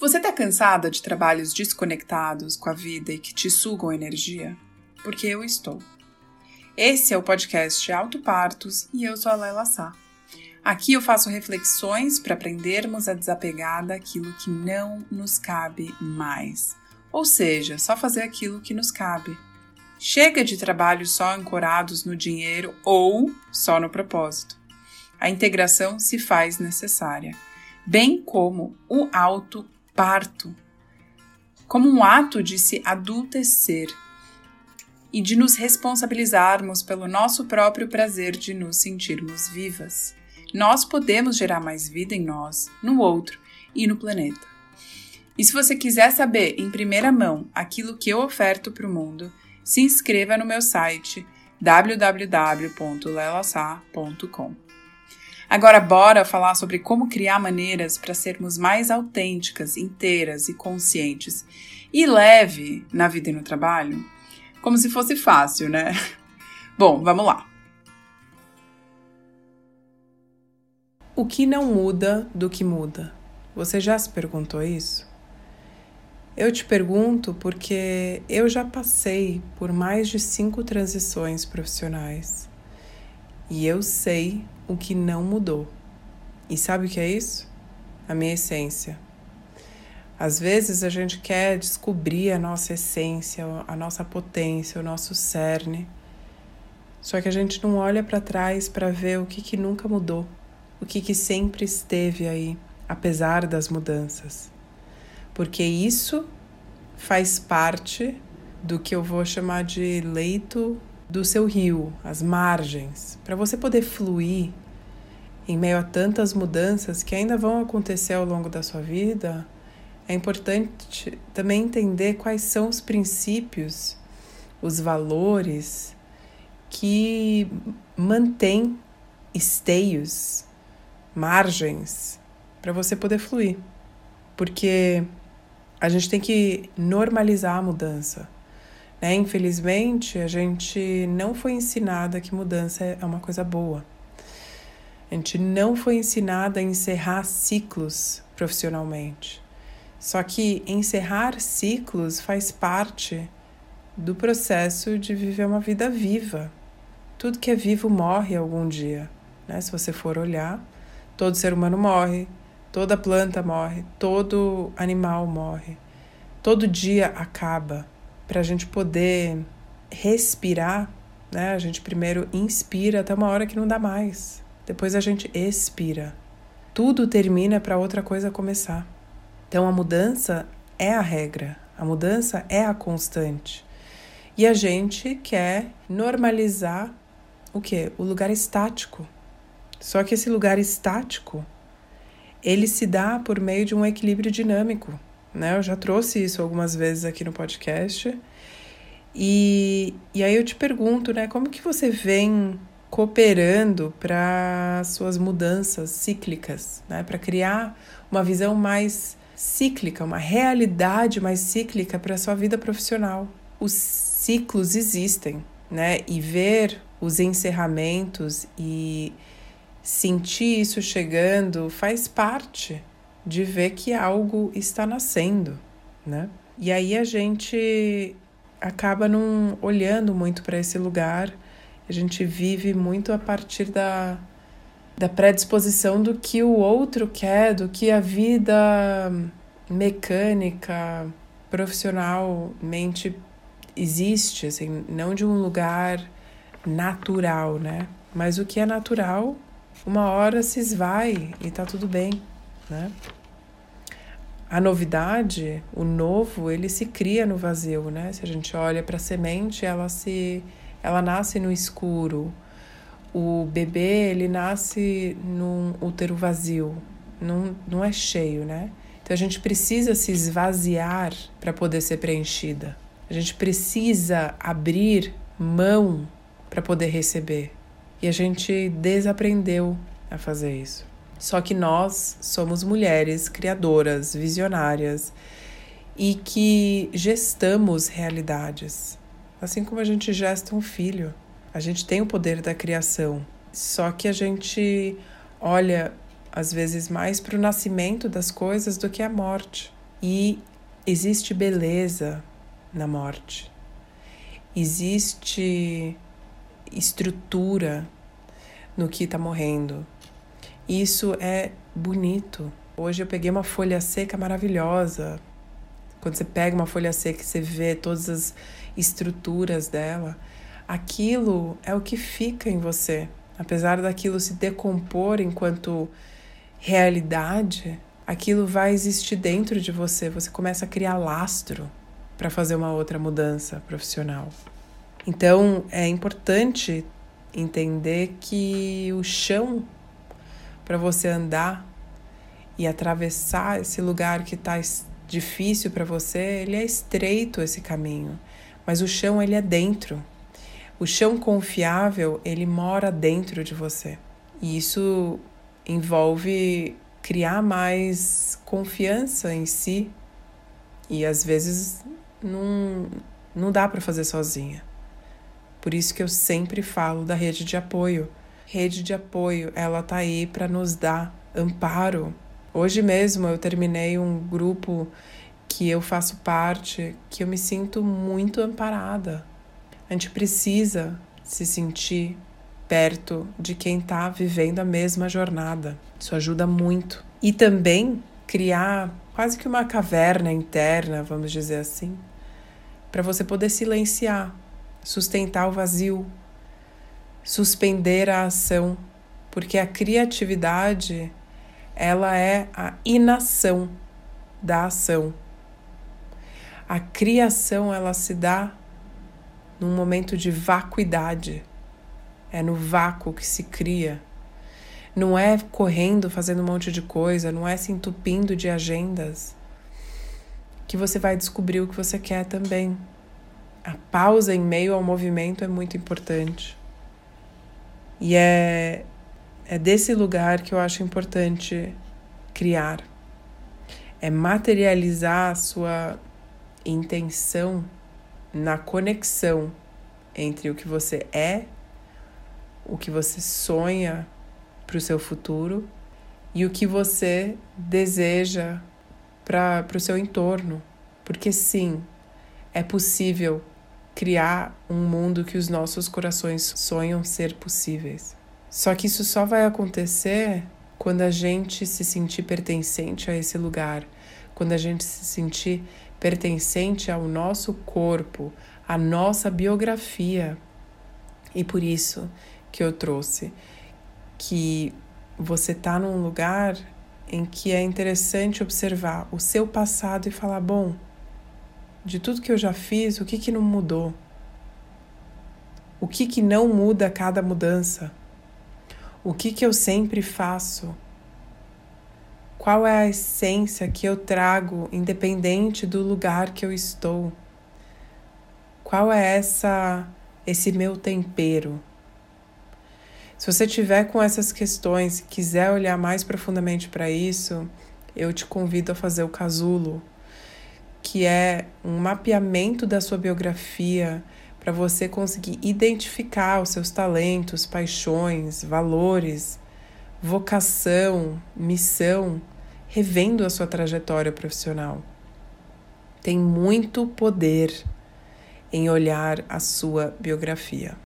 Você tá cansada de trabalhos desconectados com a vida e que te sugam energia? Porque eu estou. Esse é o podcast Autopartos e eu sou a Layla Sá. Aqui eu faço reflexões para aprendermos a desapegar daquilo que não nos cabe mais. Ou seja, só fazer aquilo que nos cabe. Chega de trabalhos só ancorados no dinheiro ou só no propósito. A integração se faz necessária, bem como o autoparto, como um ato de se adultecer e de nos responsabilizarmos pelo nosso próprio prazer de nos sentirmos vivas. Nós podemos gerar mais vida em nós, no outro e no planeta. E se você quiser saber em primeira mão aquilo que eu oferto para o mundo, se inscreva no meu site www.lelasa.com. Agora bora falar sobre como criar maneiras para sermos mais autênticas, inteiras e conscientes e leve na vida e no trabalho, como se fosse fácil, né? Bom, vamos lá. O que não muda do que muda? Você já se perguntou isso? Eu te pergunto porque eu já passei por mais de 5 transições profissionais e eu sei o que não mudou. E sabe o que é isso? A minha essência. Às vezes a gente quer descobrir a nossa essência, a nossa potência, o nosso cerne. Só que a gente não olha para trás para ver o que nunca mudou, o que sempre esteve aí, apesar das mudanças. Porque isso faz parte do que eu vou chamar de leito do seu rio, as margens, para você poder fluir em meio a tantas mudanças que ainda vão acontecer ao longo da sua vida. É importante também entender quais são os princípios, os valores que mantêm esteios, margens, para você poder fluir, porque a gente tem que normalizar a mudança. Né? Infelizmente, a gente não foi ensinada que mudança é uma coisa boa. A gente não foi ensinada a encerrar ciclos profissionalmente. Só que encerrar ciclos faz parte do processo de viver uma vida viva. Tudo que é vivo morre algum dia. Né? Se você for olhar, todo ser humano morre, toda planta morre, todo animal morre. Todo dia acaba. Para a gente poder respirar, né? A gente primeiro inspira até uma hora que não dá mais. Depois a gente expira. Tudo termina para outra coisa começar. Então a mudança é a regra. A mudança é a constante. E a gente quer normalizar o quê? O lugar estático. Só que esse lugar estático, ele se dá por meio de um equilíbrio dinâmico. Né? Eu já trouxe isso algumas vezes aqui no podcast. E aí eu te pergunto, né, como que você vem cooperando para suas mudanças cíclicas, né, para criar uma visão mais cíclica, uma realidade mais cíclica para a sua vida profissional? Os ciclos existem, né, e ver os encerramentos e sentir isso chegando faz parte de ver que algo está nascendo, né? E aí a gente acaba não olhando muito para esse lugar, a gente vive muito a partir da predisposição do que o outro quer, do que a vida mecânica, profissionalmente existe, assim, não de um lugar natural, né? Mas o que é natural, uma hora se esvai e tá tudo bem. Né? A novidade, o novo, ele se cria no vazio, né? Se a gente olha para a semente, ela nasce no escuro. O bebê, ele nasce num útero vazio, não é cheio, né? Então a gente precisa se esvaziar para poder ser preenchida. A gente precisa abrir mão para poder receber. E a gente desaprendeu a fazer isso. Só que nós somos mulheres criadoras, visionárias e que gestamos realidades. Assim como a gente gesta um filho, a gente tem o poder da criação. Só que a gente olha, às vezes, mais para o nascimento das coisas do que a morte. E existe beleza na morte, existe estrutura no que está morrendo. Isso é bonito. Hoje eu peguei uma folha seca maravilhosa. Quando você pega uma folha seca e você vê todas as estruturas dela, aquilo é o que fica em você. Apesar daquilo se decompor enquanto realidade, aquilo vai existir dentro de você. Você começa a criar lastro para fazer uma outra mudança profissional. Então, é importante entender que o chão para você andar e atravessar esse lugar que está difícil para você, ele é estreito, esse caminho, mas o chão, ele é dentro. O chão confiável, ele mora dentro de você. E isso envolve criar mais confiança em si, e às vezes não dá para fazer sozinha. Por isso que eu sempre falo da rede de apoio. Rede de apoio, ela tá aí para nos dar amparo. Hoje mesmo eu terminei um grupo que eu faço parte, que eu me sinto muito amparada. A gente precisa se sentir perto de quem está vivendo a mesma jornada. Isso ajuda muito. E também criar quase que uma caverna interna, vamos dizer assim, para você poder silenciar, sustentar o vazio, suspender a ação, porque a criatividade, ela é a inação da ação. A criação, ela se dá num momento de vacuidade. É no vácuo que se cria. Não é correndo, fazendo um monte de coisa, não é se entupindo de agendas que você vai descobrir o que você quer também. A pausa em meio ao movimento é muito importante. E é desse lugar que eu acho importante criar. É materializar a sua intenção na conexão entre o que você é, o que você sonha para o seu futuro e o que você deseja para o seu entorno. Porque sim, é possível criar um mundo que os nossos corações sonham ser possíveis. Só que isso só vai acontecer quando a gente se sentir pertencente a esse lugar, quando a gente se sentir pertencente ao nosso corpo, à nossa biografia. E por isso que eu trouxe que você está num lugar em que é interessante observar o seu passado e falar, bom, de tudo que eu já fiz, o que não mudou? O que não muda a cada mudança? O que eu sempre faço? Qual é a essência que eu trago, independente do lugar que eu estou? Qual é esse meu tempero? Se você tiver com essas questões e quiser olhar mais profundamente para isso, eu te convido a fazer o casulo, que é um mapeamento da sua biografia, para você conseguir identificar os seus talentos, paixões, valores, vocação, missão, revendo a sua trajetória profissional. Tem muito poder em olhar a sua biografia.